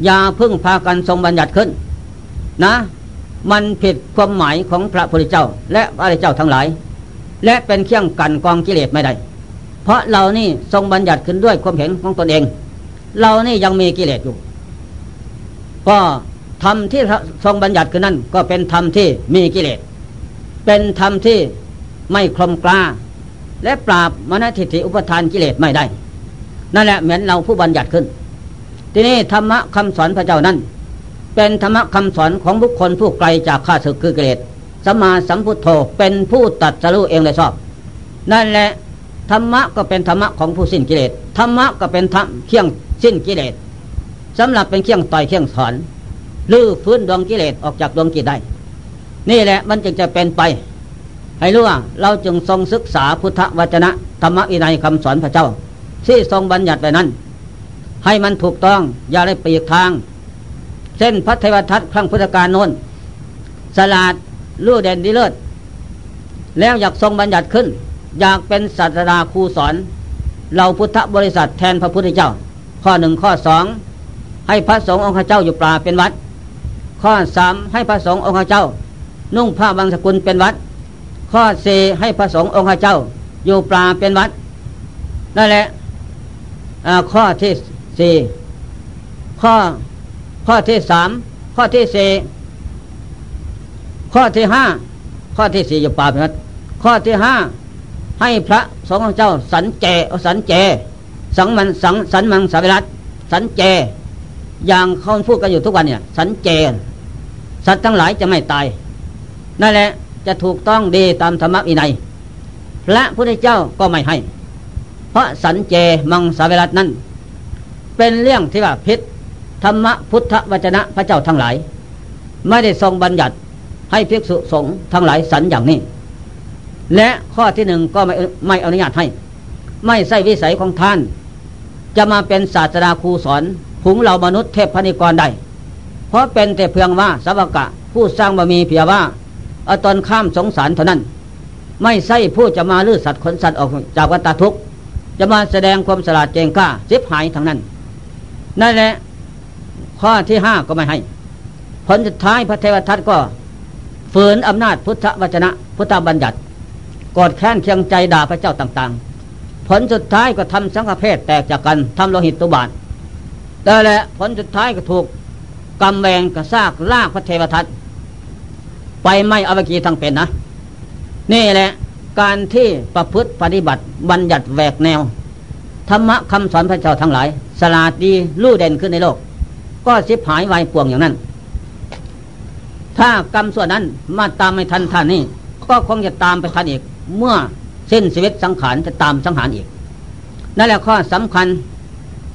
อย่าพึ่งพากันทรงบัญญัติขึ้นนะมันผิดความหมายของพระพุทธเจ้าและพระอริยเจ้าทั้งหลายและเป็นเครื่องกั้นกองกิเลสไม่ได้เพราะเรานี่ทรงบัญญัติขึ้นด้วยความเห็นของตนเองเรานี่ยังมีกิเลสอยู่ก็ธรรมที่ทรงบัญญัติขึ้นนั้นก็เป็นธรรมที่มีกิเลสเป็นธรรมที่ไม่คลมกล้าและปราบมณฑิฐิอุปทานกิเลสไม่ได้นั่นแหละเหมือนเราผู้บัญญัติขึ้นทีนี้ธรรมะคำสอนพระเจ้านั้นเป็นธรรมะคำสอนของบุคคลผู้ไกลจากข้าศึกคือกิเลสสัมมาสัมพุทโธเป็นผู้ตรัสรู้เองได้ชอบนั่นแหละธรรมะก็เป็นธรรมะของผู้สิ้นกิเลสธรรมะก็เป็นธรรมเครื่องสิ้นกิเลสสำหรับเป็นเครื่องต่อยเครื่องสอนลื้อฟื้นดวงกิเลสออกจากดวงจิตได้นี่แหละมันจึงจะเป็นไปให้รู้ว่าเราจึงทรงศึกษาพุทธวจนะธรรมวินัยคำสอนพระเจ้าที่ทรงบัญญัติไว้นั้นให้มันถูกต้องอย่าได้เปลี่ยนทางเส้นพระเทวทัตครั้งพุทธกาลโน้นสลาดรู้เด่นดีเลิศแล้วอยากทรงบัญญัติขึ้นอยากเป็นศาสดาครูสอนเราพุทธบริษัทแทนพระพุทธเจ้าข้อ1ข้อ2ให้พระสงฆ์องค์เจ้าอยู่ปราเป็นวัดข้อ3ให้พระสงฆ์องค์เจ้านุ่งผ้าบางสกุลเป็นวัดข้อ4ให้พระสงฆ์องค์เจ้าอยู่ปราเป็นวัดนั่นแหละข้อที่4ข้อที่3ข้อที่4ข้อที่5ข้อที่4อยู่ป่าเป็นวัดข้อที่5ให้พระสงฆ์เจ้าสันมังสาวิรัติสันเจอย่างเขาพูดกันอยู่ทุกวันเนี่ยสันเจสัตว์ทั้งหลายจะไม่ตายนั่นแหละจะถูกต้องดีตามธรรมวินัยพระพุทธเจ้าก็ไม่ให้เพราะสันเจมังสาวิรัตินั้นเป็นเรื่องที่ว่าผิดธรรมพุทธวจนะพระเจ้าทั้งหลายไม่ได้ทรงบัญญัติให้ภิกษุสงฆ์ทั้งหลายสันอย่างนี้และข้อที่หนึ่งก็ไม่อนุญาตให้ไม่ใช่วิสัยของท่านจะมาเป็นศาสดาครูสอนหุงเหล่ามนุษย์เทพนิกรได้เพราะเป็นแต่เพียงว่าสาวกะผู้สร้างบารมีเพียงว่าเอาตนข้ามสงสารเท่านั้นไม่ใช่ผู้จะมาลื้อสัตว์ขนสัตว์ออกจากวัฏทุกข์จะมาแสดงความสลาดเจงกล้าเสียหายทั้งนั้นนั่นแหละข้อที่5ก็ไม่ให้ผลสุดท้ายพระเทวทัตก็ฝืนอำนาจพุทธวจนะพุทธบัญญัติกอดแค้นเคียงใจด่าพระเจ้าต่างๆผลสุดท้ายก็ทำสังฆเพศแตกจากกันทำโลหิตตุบาทแต่แหละผลสุดท้ายก็ถูกกำแวงกระซากลากพระเทวทัตไปไม่อวกีทั้งเป็นนะนี่แหละการที่ประพฤติปฏิบัติบัญญัติแหวกแนวธรรมะคำสอนพระเจ้าทั้งหลายสลาดดีลู่เด่นขึ้นในโลกก็สิบหายวายป่วงอย่างนั้นถ้ากรรมส่วนนั้นมาตามไม่ทันท่านนี่ก็คงจะตามไปทันอีกเมื่อสิ้นชีวิตสังขารจะตามสังหารอีกนั่นแหละข้อสำคัญ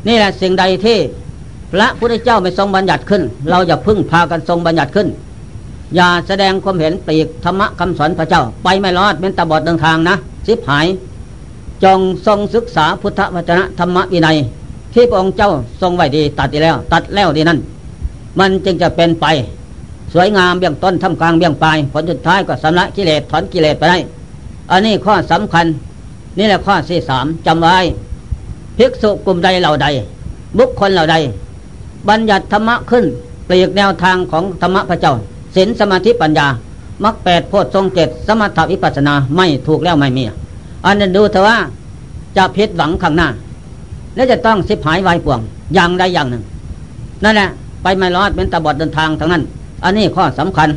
นี่แหละสิ่งใดที่ พระพุทธเจ้าไม่ทรงบัญญัติขึ้นเราอย่าพึ่งพากันทรงบัญญัติขึ้นอย่าแสดงความเห็นปลีกธรรมะคำสอนพระเจ้าไปไม่รอดเป็นตาบอดเดินทางนะชิบหายจงทรงศึกษาพุทธวจนะธรรมวินัยที่พระองค์เจ้าทรงไว้ดีตัดแล้วดีนั่นมันจึงจะเป็นไปสวยงามเบื้องต้นท่ามกลางเบื้องปลายผลสุดท้ายก็สำลักกิเลสถอนกิเลสไปได้อันนี้ข้อสำคัญนี่แหละข้อที่สามจำไว้ภิกษุกลุ่มใดเหล่าใดบุคคลเหล่าใดบัญญัติธรรมะขึ้นปลีกแนวทางของธรรมะพระเจ้าศีลสมาธิปัญญามรรค 8โพชฌงค์ 7สมถวิปัสสนาไม่ถูกแล้วไม่มีอันนั้นดูเถอะว่าจะผิดหวังข้างหน้าและจะต้องสิบหายวายป่วงอย่างใดอย่างหนึ่งนั่นแหละไปไม่รอดเป็นตาบอดเดินทางทั้งนั้นอันนี้ข้อสำคัญ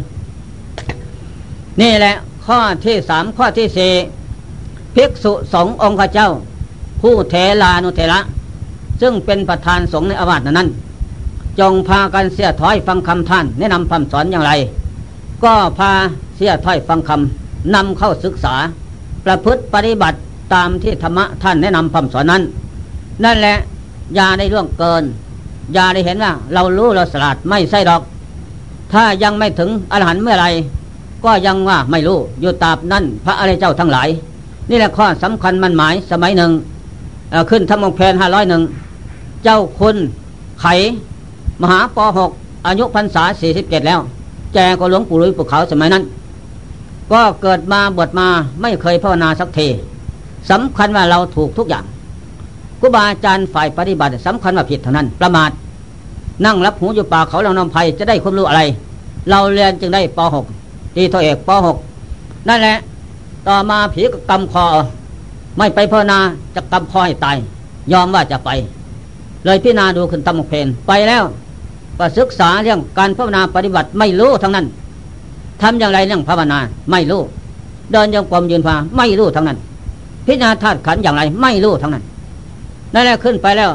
นี่แหละข้อที่สามข้อที่สี่ภิกษุสงฆ์องค์ข้าเจ้าผู้เถรานุเถระซึ่งเป็นประธานสงฆ์ในอาวาสนั้นจงพากันเสียถอยฟังคำท่านแนะนำคำสอนอย่างไรก็พาเสียถอยฟังคำนำเข้าศึกษาประพฤติปฏิบัติตามที่ธรรมะท่านแนะนำคำสอนนั้นนั่นแหละอย่าได้ล่วงเกินอย่าได้เห็นว่าเรารู้เราฉลาดไม่ใช่ดอกถ้ายังไม่ถึงอรหันต์เมื่อไรก็ยังว่าไม่รู้อยู่ตราบนั้นพระอริยเจ้าทั้งหลายนี่แหละข้อสำคัญมันหมายสมัยหนึ่งขึ้นธรรมองค์เพน501เจ้าคุณไขมหาป.6 อายุพรรษา47แล้วแจก็หลวงปู่ลุยภูเขาสมัยนั้นก็เกิดมาบวชมาไม่เคยภาวนาสักทีสำคัญว่าเราถูกทุกอย่างครูบาอาจารย์ฝ่ายปฏิบัติสำคัญว่าผิดเท่านั้นประมาทนั่งรับหูอยู่ป่าเขาลำนำไพรจะได้ความรู้อะไรเราเรียนจึงได้ป.6 ตีโทเอกป.6 นั่นแหละต่อมาผีก็กำคอไม่ไปภาวนาจะกำคอให้ตายยอมว่าจะไปเลยพิจารณาดูขึ้นตำหนกเพนไปแล้วก็ศึกษาเรื่องการภาวนาปฏิบัติไม่รู้ทั้งนั้นทำอย่างไรเรื่องภาวนาไม่รู้เดินจงกรมยืนภาวนาไม่รู้ทั้งนั้นพิจารณาธาตุขันธ์อย่างไรไม่รู้ทั้งนั้นนั่นแหละขึ้นไปแล้ว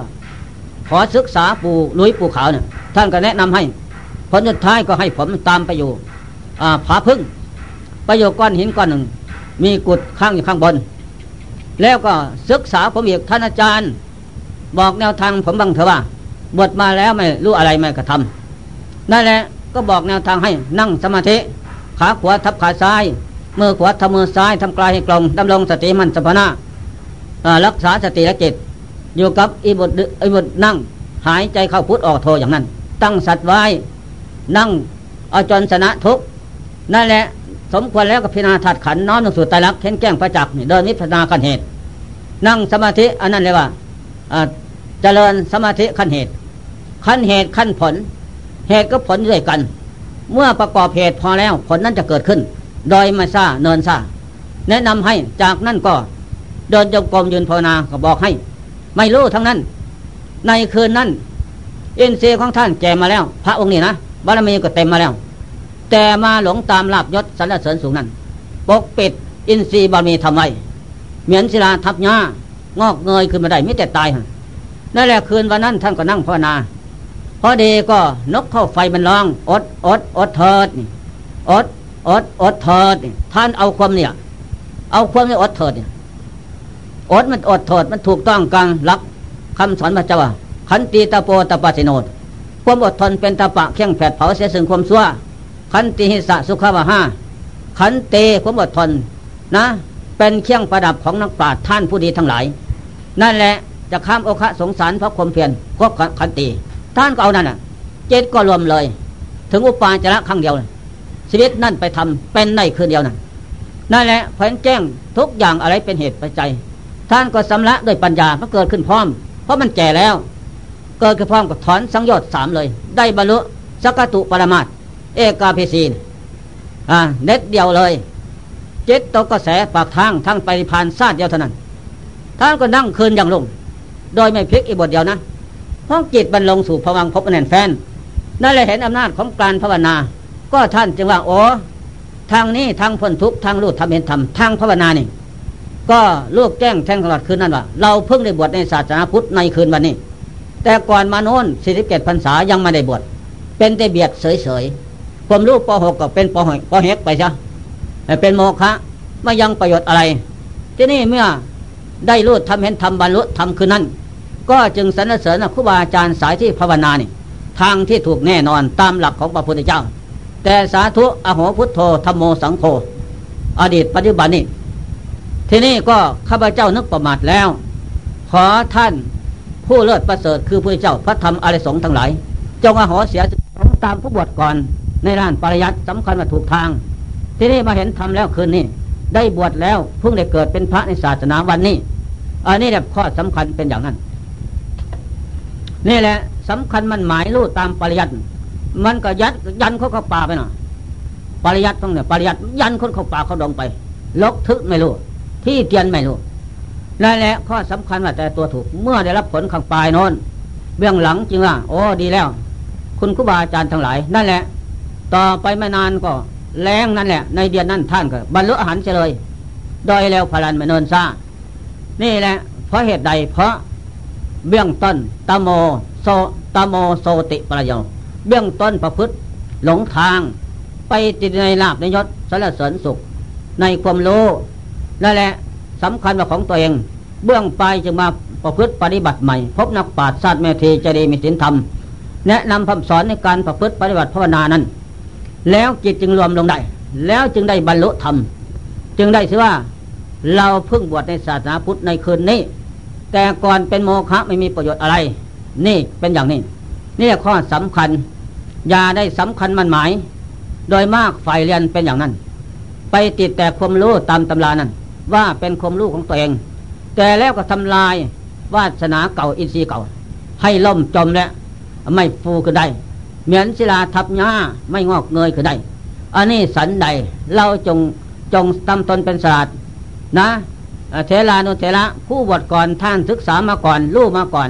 ขอศึกษาปู่ลุยปู่ขาวเนี่ยท่านก็แนะนำให้ผลสุดท้ายก็ให้ผมตามไปอยู่ผาพึ่งไปอยู่ก้อนหินก้อนหนึ่งมีกุฏข้างอยู่ข้างบนแล้วก็ศึกษาผมอีกท่านอาจารย์บอกแนวทางผมบ้างเถอะว่าบวชมาแล้วไม่รู้อะไรไม่กระทำนั่นแหละก็บอกแนวทางให้นั่งสมาธิขาขวาทับขาซ้ายมือขวาทับมือซ้ายทำกายให้กลมดำรงสติมั่นสัมปนารักษาสติและจิตอยู่กับอิบทนั่งหายใจเข้าพุทออกโทอย่างนั้นตั้งสัตว์ไว้นั่งเอาจนชนะทุกนั่นแหละสมควรแล้วกับพิจารณาธาตุขันธ์น้อมลงสู่ไตรลักษณ์เห็นแจ้งประจักษ์เดินวิปัสสนาขั้นเหตุนั่งสมาธิอันนั้นเลยว่าเจริญสมาธิขั้นเหตุขั้นผลเหตุก็ผลด้วยกันเมื่อประกอบเหตุพอแล้วผลนั้นจะเกิดขึ้นโดยไม่ซ่าเนินซ่าแนะนำให้จากนั้นก็เดินจงกรมยืนภาวนาก็บอกให้ไม่รู้ทั้งนั้นในคืนนั้นอินทรีย์ของท่านแก่มาแล้วพระองค์นี่นะบารมีก็เต็มมาแล้วแต่มาหลงตามลาภยศสรรเสริญสูงนั้นปกปิดอินทรีย์บารมีทำไว้เหมือนศิลาทับหญ้างอกเงยขึ้นมาได้ไม่แต่ตายนั่นแหละคืนวันนั้นท่านก็นั่งภาวนาพอดีก็นกเข้าไฟมันร้องอดเถิดอดเถิดท่านเอาความเนี่ยอดเถิดเนี่ยอดมันอดเถิดมันถูกต้องกลางหลักคำสอนพระเจ้าขันติตาโปตปะสิโนดความอดทนเป็นตาปะเข่งแผดเผาเสียซึ่งความชั่วขันติหิสะสุขาวะห้าขันเตความอดทนนะเป็นเครื่องประดับของนักปราชญ์ท่านผู้ดีทั้งหลายนั่นแหละจะข้ามโอคะสงสารเพราะความเพียรเพราะขันติท่านก็เอานั่นน่ะเจตก็รวมเลยถึงอุปาจาระครั้งเดียวชีวิตนั่นไปทำเป็นในคืนเดียวนั่นนั่นแหละเพิ่นแจ้งทุกอย่างอะไรเป็นเหตุปัจจัยท่านก็สำลักด้วยปัญญามันเกิดขึ้นพร้อมเพราะมันแก่แล้วเกิดขึ้นพร้อมกับถอนสังโยชน์3เลยได้บรรลุสักกตุปรมาตถ์เอกาภิสีเน็ดเดียวเลยเจตตกกระแสปากทางทั้งไปผ่านซาดเดียวเท่านั้นท่านก็นั่งคืนอย่างลงโดยไม่พลิกอีกบทเดียวนะเพราะจิตบรรลงสู่ภวังค์พบแน่นแฟนนั่นเลยเห็นอำนาจของการภาวนาก็ท่านจึงว่าโอ้ทางนี้ทางพ้นทุกข์ทางรู้ธรรมเห็นธรรมทางภาวนานี่ก็ลูกแจ้งแทงตลอดคืนนั่นว่าเราเพิ่งได้บวชในศาสนาพุทธในคืนวันนี้แต่ก่อนมาโน้น47พรรษายังไม่ได้บวชเป็นแต่เบียดเสยๆผมรู้ป.6 ก็เป็นป.6 ป.6 ไปซะเป็นโมฆะไม่ยังประโยชน์อะไรที่นี่เมื่อได้รู้ธรรมเห็นธรรมบรรลุธรรมคืนนั้น ก็จึงสรรเสริญครูบาอาจารย์สายที่ภาวนานี่ทางที่ถูกแน่นอนตามหลักของพระพุทธเจ้าแต่สาธุอโหพุทโธธัมโมสังโฆอดีตปัจจุบันนี่ที่นี่ก็ข้าพเจ้านึกประมาทแล้วขอท่านผู้เลิศประเสริฐคือพระเจ้าพระธรรมอริยสงฆ์ทั้งหลายจงอโหเสียตามผู้บวชก่อนในร้านปริยัติสำคัญว่าถูกทางที่นี่มาเห็นธรรมแล้วคืนนี้ได้บวชแล้วเพิ่งได้เกิดเป็นพระในศาสนาวันนี้อันนี้แหละข้อสำคัญเป็นอย่างนั้นนี่แหละสำคัญมันหมายรู้ตามปริยัติมันก็ยันเข้าป่าไปหน่อยปริยัติตรงเนี่ยปริยัติยันคนเข้าป่าเขาดงไปลกทึกไม่รู้ที่เตียนไม่รู้นั่นแหละข้อสำคัญว่าแต่ตัวถูกเมื่อได้รับผลข้างปลายโน้นเบื้องหลังจริงว่าโอ้ดีแล้วคุณครูบาอาจารย์ทั้งหลายนั่นแหละต่อไปไม่นานก็แรงนั่นแหละในเดือนนั้นท่านก็บรรลุอรหันต์เฉลยโดยแล้วพลันมโนนซ่านี่แหละเพราะเหตุใดเพราะเบื้องต้นตโมโสติปรโยเบื้องต้นประพฤติหลงทางไปติดในลาภในยศสรรเสริญสุขในความรู้นั่นแหละสำคัญว่าของตัวเองเบื้องปลายจึงมาประพฤติปฏิบัติใหม่พบนักปราชญ์ศาสตร์เมธีเจดีมีศีลธรรมแนะนำคำสอนในการประพฤติปฏิบัติภาวนานั้นแล้วจิตจึงรวมลงได้แล้วจึงได้บรรลุธรรมจึงได้ชื่อว่าเราเพิ่งบวชในศาสนาพุทธในคืนนี้แต่ก่อนเป็นโมฆะไม่มีประโยชน์อะไรนี่เป็นอย่างนี้นี่ข้อสำคัญอย่าได้สำคัญมันหมายโดยมากฝ่ายเรียนเป็นอย่างนั้นไปติดแต่ความรู้ตามตำรานั้นว่าเป็นความรู้ของตัวเองแต่แล้วก็ทำลายวาสนาเก่าอินทรีย์เก่าให้ล่มจมและไม่ฟูขึ้นได้เหมือนศิลาทับหญ้าไม่งอกเงยขึ้นได้อันนี้สันใดเราจงทำตนเป็นศาสตร์นะเถรานุเถระผู้บวชก่อนท่านศึกษามาก่อนรู้มาก่อน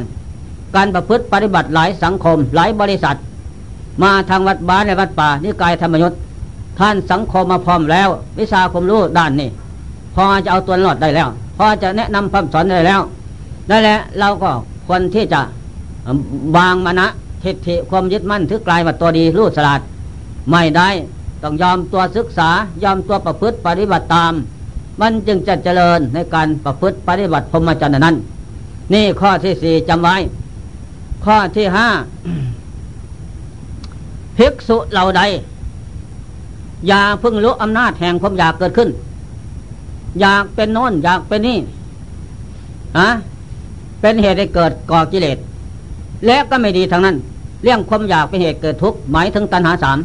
การประพฤติปฏิบัติหลายสังคมหลายบริษัทมาทางวัดบ้านและวัดป่านิกายธรรมยศท่านสังคมมาพร้อมแล้ววิชาความรู้ด้านนี้พอจะเอาตัวรอดได้แล้วพอจะแนะนำคำสอนได้แล้วนั่นแหละเราก็ควรที่จะวางมณะทิฏฐิความยึดมั่นถือกลายว่าตัวดีรู้สลาดไม่ได้ต้องยอมตัวศึกษายอมตัวประพฤติปฏิบัติตามมันจึงจะเจริญในการประพฤติปฏิบัติพรหมจรรย์นั้นนี่ข้อที่สี่จำไว้ข้อที่ห้า ภิกษุเหล่าใดอย่าพึ่งรู้อำนาจแห่งความอยากเกิดขึ้นอยากเป็นโน้นอยากเป็นนี่นะเป็นเหตุให้เกิดก่อกิเลสและก็ไม่ดีทางนั้นเรื่องความอยากเป็นเหตุเกิดทุกข์หมายถึงตัณหาสาม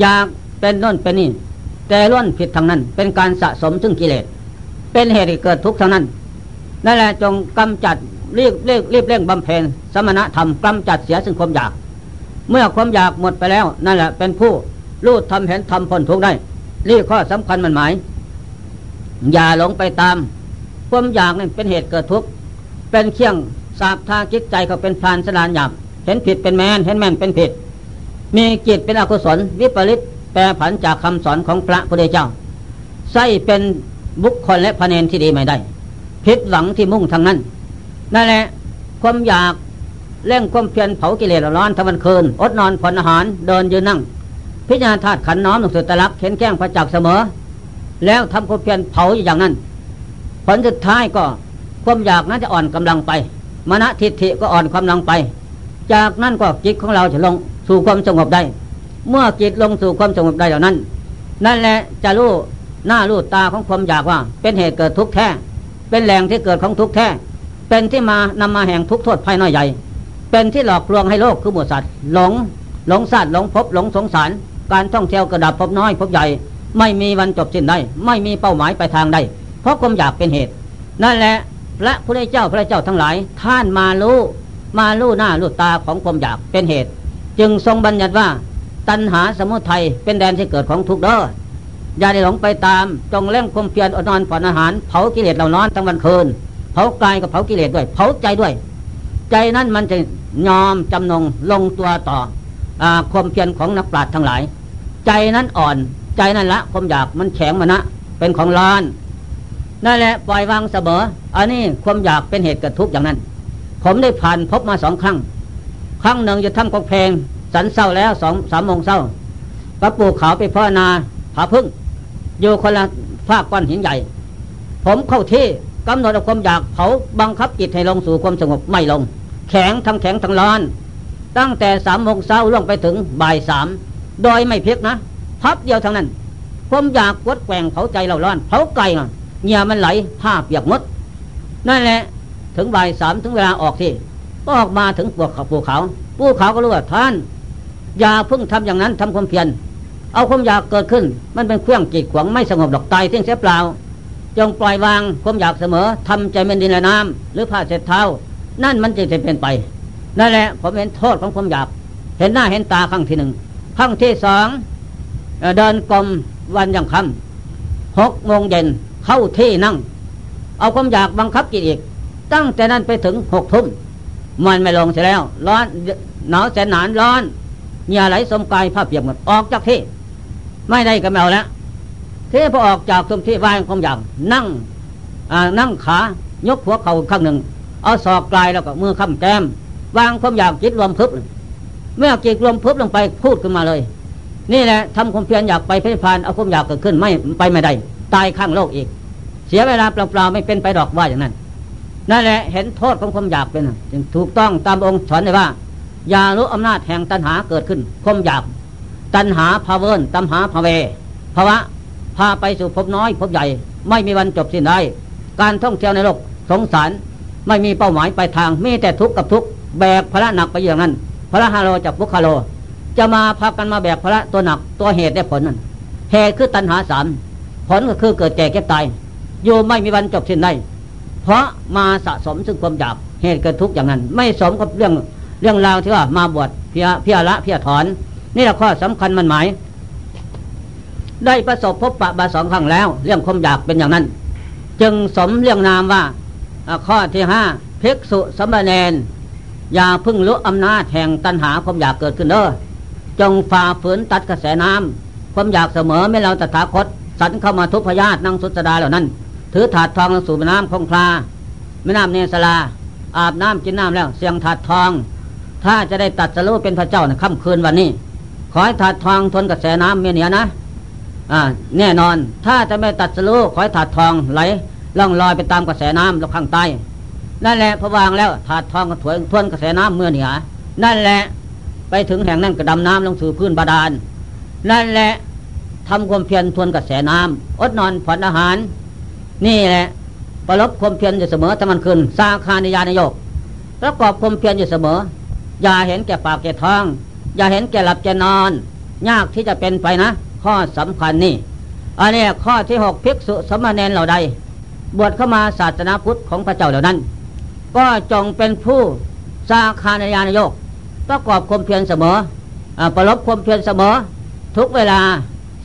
อยากเป็นโน้นเป็นนี่แต่ล้วนผิดทางนั้นเป็นการสะสมซึ่งกิเลสเป็นเหตุให้เกิดทุกข์ทางนั้นนั่นแหละจงกำจัดรีบเร่งบำเพ็ญสมณธรรมกำจัดเสียซึ่งความอยากเมื่อความอยากหมดไปแล้วนั่นแหละเป็นผู้รู้ธรรมเห็นธรรมพ้นทุกข์ได้นี่ข้อสำคัญมันหมายอย่าหลงไปตามความอยากนั่นเป็นเหตุเกิดทุกข์เป็นเครื่องสาบทาจิตใจเขาเป็นพรานสลานหยาบเห็นผิดเป็นแมนเห็นแมนเป็นผิดมีจิตเป็นอกุศลวิปริตแปรผันจากคำสอนของพระพุทธเจ้าใส่เป็นบุคคลและพเนนที่ดีไม่ได้ผิดหวังที่มุ่งทางนั้นนั่นแหละความอยากเร่งความเพียรเผากิเลสร้อนทั้งวันคืนอดนอนผ่อนอาหารเดินยืนนั่งพิจารณาธาตุขันธ์น้อมลงสู่ตรักเข็นแกล้งพระจักเสมอแล้วทำความเพียรเผาอย่างนั้นผลสุดท้ายก็ความอยากนั้นจะอ่อนกำลังไปมณฑิฐิก็อ่อนกำลังไปจากนั้นก็จิตของเราจะลงสู่ความสงบได้เมื่อจิตลงสู่ความสงบได้เหล่านั้นนั่นแหละจะรู้หน้ารู้ตาของความอยากว่าเป็นเหตุเกิดทุกข์แท้เป็นแหล่งที่เกิดของทุกข์แท้เป็นที่มานำมาแห่งทุกข์โทษภัยน้อยใหญ่เป็นที่หลอกลวงให้โลกคือหมู่สัตว์หลงสัตว์หลงพบหลงสงสารการท่องเที่ยวกระดับพบน้อยพบใหญ่ไม่มีวันจบสิ้นได้ไม่มีเป้าหมายไปทางใดเพราะความอยากเป็นเหตุนั่นแหละพระพุทธเจ้าพระเจ้าทั้งหลายท่านมารู้หน้ารู้ตาของความอยากเป็นเหตุจึงทรงบัญญัติว่าตัณหาสมุทัยเป็นแดนที่เกิดของทุกข์เด้ออย่าได้หลงไปตามจงเร่งความเพียรอดนอนผ่อนอาหารเผากิเลสเรานอนทั้งวันคืนเผากายกับเผากิเลสด้วยเผาใจด้วยใจนั้นมันจะยอมจำนงลงตัวต่อความเพียรของนักปราชญ์ทั้งหลายใจนั้นอ่อนใจนั้นละความอยากมันแข็งมานะเป็นของร้อนนั่นแหละปล่อยวางเสมออันนี้ความอยากเป็นเหตุเกิดทุกข์อย่างนั้นผมได้ผ่านพบมา2ครั้งหนึ่งจะทำกองเพลงสันเศร้าแล้ว 2-3 โมงเช้าพระปู่ขาวไปภาวนาผาพึ่งอยู่คนละภาคก้อนหินใหญ่ผมเข้าที่ กำหนดเอาความอยากเผาบังคับจิตให้ลงสู่ความสงบไม่ลงแข็งทั้งแข็งทั้งร้อนตั้งแต่3 โมงเช้าล่วงไปถึงบ่าย 3โดยไม่เพียกนะพับเดียวทั้งนั้นความอยากวัดแกว่งเผาใจเราร้อนเผาไกลเหงื่อมันไหลผ้าเปียกหมดนั่นแหละถึงบ่าย 3ถึงเวลาออกที่ก็ออกมาถึงภูเขาก็รู้ว่าท่านอย่าเพิ่งทำอย่างนั้นทำความเพียรเอาความอยากเกิดขึ้นมันเป็นเครื่องกีดขวางไม่สงบดอกตายทิ้งเสียเปล่าจงปล่อยวางความอยากเสมอทำใจเป็นดินและน้ำหรือผ้าเช็ดเท้านั่นมันจะเป็นไปนั่นแหละผมเห็นโทษของความอยากเห็นหน้าเห็นตาครั้งที่1ครั้งที่2เดินกลมวันยังค่ำ6 โมงเย็นเข้าที่นั่งเอาความอยากบังคับกินอีกตั้งแต่นั้นไปถึง6 ทุ่มมันไม่ลงเสียแล้วร้อนหนาวแสนหนาวร้อนเหงื่อไหลสมกายผ้าเปียกหมดออกจากที่ไม่ได้ก็ไม่เอาแล้วที่พอออกจากสมที่วางความอยากนั่งขายกหัวเข่าข้างหนึ่งเอาศอกกลายแล้วก็มือค้ำแก้มวางความอยากจิตรวมพึบเมื่อจิตรวมพึบลงไปพูดขึ้นมาเลยนี่แหละทำความเพียรอยากไปพระนิพพานเอาความอยากเกิดขึ้นไม่ไปไม่ได้ตายข้างโลกอีกเสียเวลาเปล่าๆไม่เป็นไปดอกว่าอย่างนั้นนั่นแหละเห็นโทษของความอยากเป็นจึงถูกต้องตามองค์สอนเลยว่าอย่ารู้อำนาจแห่งตัณหาเกิดขึ้นความอยากตัณหาพาเวินตัณหาพาเวภาวะพาไปสู่ภพน้อยภพใหญ่ไม่มีวันจบสิ้นได้การท่องเที่ยวในโลกสงสารไม่มีเป้าหมายปลายทางมีแต่ทุกข์กับทุกข์แบกภาระหนักไปอย่างนั้นพระฮาโลจากบุคคาโลจะมาพากันมาแบกภาระตัวหนักตัวเหตุได้ผลนั่นเหตุคือตัณหา3ผลก็คือเกิดแก่เก็บตายโยมไม่มีวันจบสิ้นได้เพราะมาสะสมซึ่งความอยากเหตุเกิดทุกข์อย่างนั้นไม่สมกับเรื่องราวที่ว่ามาบวชเพียรละถอนนี่แหละข้อสำคัญมันหมายได้ประสบพบปะบาสองครั้งแล้วเรื่องความอยากเป็นอย่างนั้นจึงสมเรื่องนามว่าข้อที่5ภิกษุสมณเณรอย่าพึ่งรู้อำนาจแห่งตัณหาความอยากเกิดขึ้นเด้อจงฝ่าฝืนตัดกระแสน้ำความอยากเสมอไม่เราตถาคตสันเข้ามาทุพยาตนางสุสดาเหล่านั้นถือถาดทองลงสู่แม่น้ำคงคาแม่น้ำเนสลาอาบน้ำกินน้ำแล้วเสียงถาดทองถ้าจะได้ตัดสรู้เป็นพระเจ้าในค่ำคืนวันนี้ขอให้ถาดทองทนกระแสน้ำเมียเหนียนะแน่นอนถ้าจะไม่ตัดสรู้ขอให้ถาดทองไหลล่องลอยไปตามกระแสน้ำลงข้างใต้นั่นแหละพอวางแล้วถาดทองก็ถวยทวนกระแสน้ำเมื่อเหนือนั่นแหละไปถึงแห่งนั้นก็ดำน้ำลงสู่พื้นบาดาลนั่นแหละทำความเพียรทวนกระแสน้ำอดนอนผ่อนอาหารนี่แหละประลบความเพียรอยู่เสมอทั้งวันคืนสาคานิยานโยกประกอบความเพียรอยู่เสมออย่าเห็นแก่ปากแก่ท้องอย่าเห็นแก่หลับแก่นอนยากที่จะเป็นไปนะข้อสำคัญนี่อันนี้ข้อที่6ภิกษุสมณเณรเหล่าใดบวชเข้ามาศาสนาพุทธของพระเจ้าเหล่านั้นก็จงเป็นผู้สาคานิยานโยกประกอบความเพียรเสมอประลบความเพียรเสมอทุกเวลา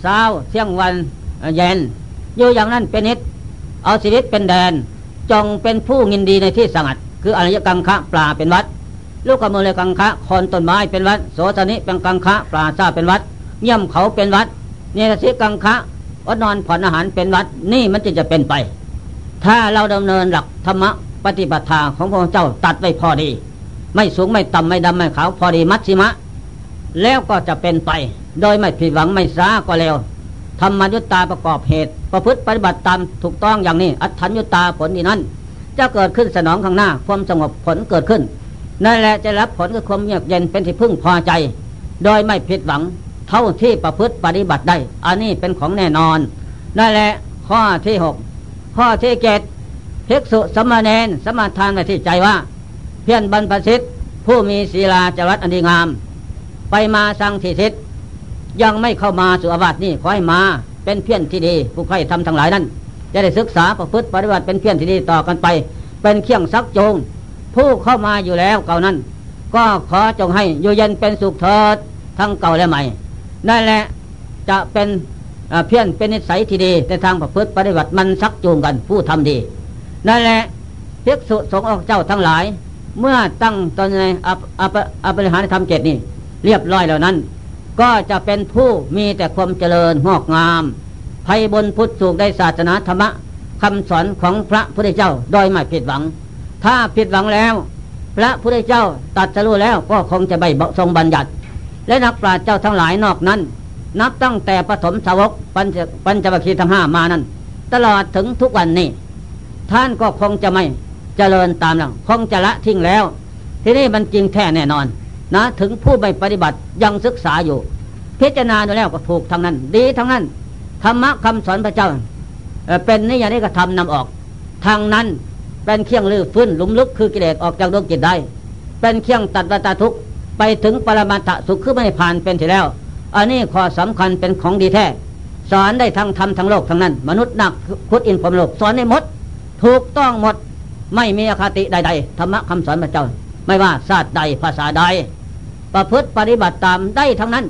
เช้าเที่ยงวันเย็นอยู่อย่างนั้นเป็นนิจเอาชีวิตเป็นแดนจงเป็นผู้ยินดีในที่สงัดคืออริยกังคะปลาเป็นวัดลูกกระมือเลยกังคะคอนต้นไม้เป็นวัดโสตนิเป็นกังคะปลาซาเป็นวัดเยี่ยมเขาเป็นวัดเนรสิกังคะวัดนอนผ่อนอาหารเป็นวัดนี่มันจะเป็นไปถ้าเราดำเนินหลักธรรมะปฏิบัติธรรมของพระเจ้าตัดไว้พอดีไม่สูงไม่ต่ำไม่ดำไม่ขาวพอดีมัชชิมะแล้วก็จะเป็นไปโดยไม่ผิดหวังไม่ซ้าก็เร็วธรรมยุตตาประกอบเหตุประพฤติปฏิบัติตามถูกต้องอย่างนี้อัฏฐัญญุตตาผลนี้นั้นจะเกิดขึ้นสนองข้างหน้าความสงบผลเกิดขึ้นนั่นแหละจะรับผลคือความเยือกเย็นเป็นที่พึ่งพอใจโดยไม่ผิดหวังเท่าที่ประพฤติปฏิบัติได้อันนี้เป็นของแน่นอนนั่นแหละข้อที่6ข้อที่7ภิกษุสมณเณรสมาทานไว้ที่ใจว่าเพี้ยนบรรพชิตผู้มีศีลาจารัสอันดีงามไปมาสังทิทิศยังไม่เข้ามาสู่อาวาสนี่ขอให้มาเป็นเพี้ยนที่ดีผู้ใคร่ทำทั้งหลายนั้นจะได้ศึกษาประพฤติปฏิบัติเป็นเพี้ยนที่ดีต่อกันไปเป็นเครื่องซักโจงผู้เข้ามาอยู่แล้วเก่านั้นก็ขอจงให้อยู่เย็นเป็นสุขเถิดทั้งเก่าและใหม่นั่นแหละจะเป็นเพี้ยนเป็นนิสัยที่ดีในทางประพฤติปฏิบัติมันซักโจงกันผู้ทำดีนั่นแหละภิกษุสงฆ์เจ้าทั้งหลายเมื่อตั้งตนในอภินิหารธรรมเกตนี่เรียบร้อยแล้วนั้นก็จะเป็นผู้มีแต่ความเจริญงอกงามไพบุญพุทธสูขได้ศาสนาธรรมะคำสอนของพระพุทธเจ้าโดยไม่ผิดหวังถ้าผิดหวังแล้วพระพุทธเจ้าตรัสรู้แล้วก็คงจะไม่ทรงบัญญัติและนักปราชญ์เจ้าทั้งหลายนอกนั้นนับตั้งแต่ปฐมสาวกปัญจวัคคีย์ทั้ง5มานั้นตลอดถึงทุกวันนี้ ท่านก็คงจะไม่เจริญตามหลังคงจะละทิ้งแล้วที่นี่มันจริงแท้แน่นอนนะถึงผู้ไม่ปฏิบัติยังศึกษาอยู่พิจารณาดูแล้วก็ถูกทั้งนั้นดีทั้งนั้นธรรมะคำสอนพระเจ้าเป็นนิยานิกธรรมนำออกทางนั้นเป็นเครื่องลื้อฟื้นหลุมลึกคือกิเลสออกจากดวงจิตได้เป็นเครื่องตัดวัฏทุกข์ไปถึงปรมัตถสุขคือไม่ผ่านเป็นที่แล้วอันนี้ข้อสำคัญเป็นของดีแท้สอนได้ทั้งธรรมทั้งโลกทั้งนั้นมนุษย์นักคุดอินพรหมโลกสอนได้หมดถูกต้องหมดไม่มีอคติใดๆธรรมะคำสอนพระเจ้าไม่ว่าศาสตร์ใดภาษาใดประพฤติปฏิบัติตามได้ทั้งนั้น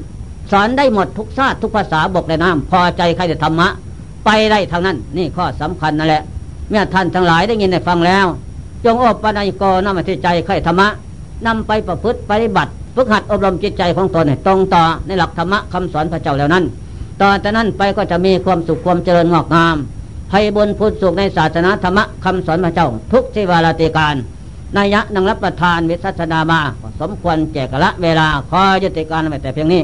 สอนได้หมดทุกศาสตร์ทุกภาษาบกและน้ำพอใจใครจะธรรมะไปได้ทั้งนั้นนี่ข้อสำคัญนั่นแหละเมื่อท่านทั้งหลายได้ยินได้ฟังแล้วจงอบปนัยโกน้อมใจใครธรรมะนำไปประพฤติปฏิบัติฝึกหัดอบรมจิตใจของตนให้ตรงต่อในหลักธรรมะคำสอนพระเจ้าแล้วนั้นต่อจากนั้นไปก็จะมีความสุขความเจริญงอกงามไพบุญพูดสุขในศาสนาธรรมะคำสอนพระเจ้าทุกชีวาราติการนัยยะนังรับประทานวิสัชนามาสมควรแจกละเวลาขอยุติการไว้แต่เพียงนี้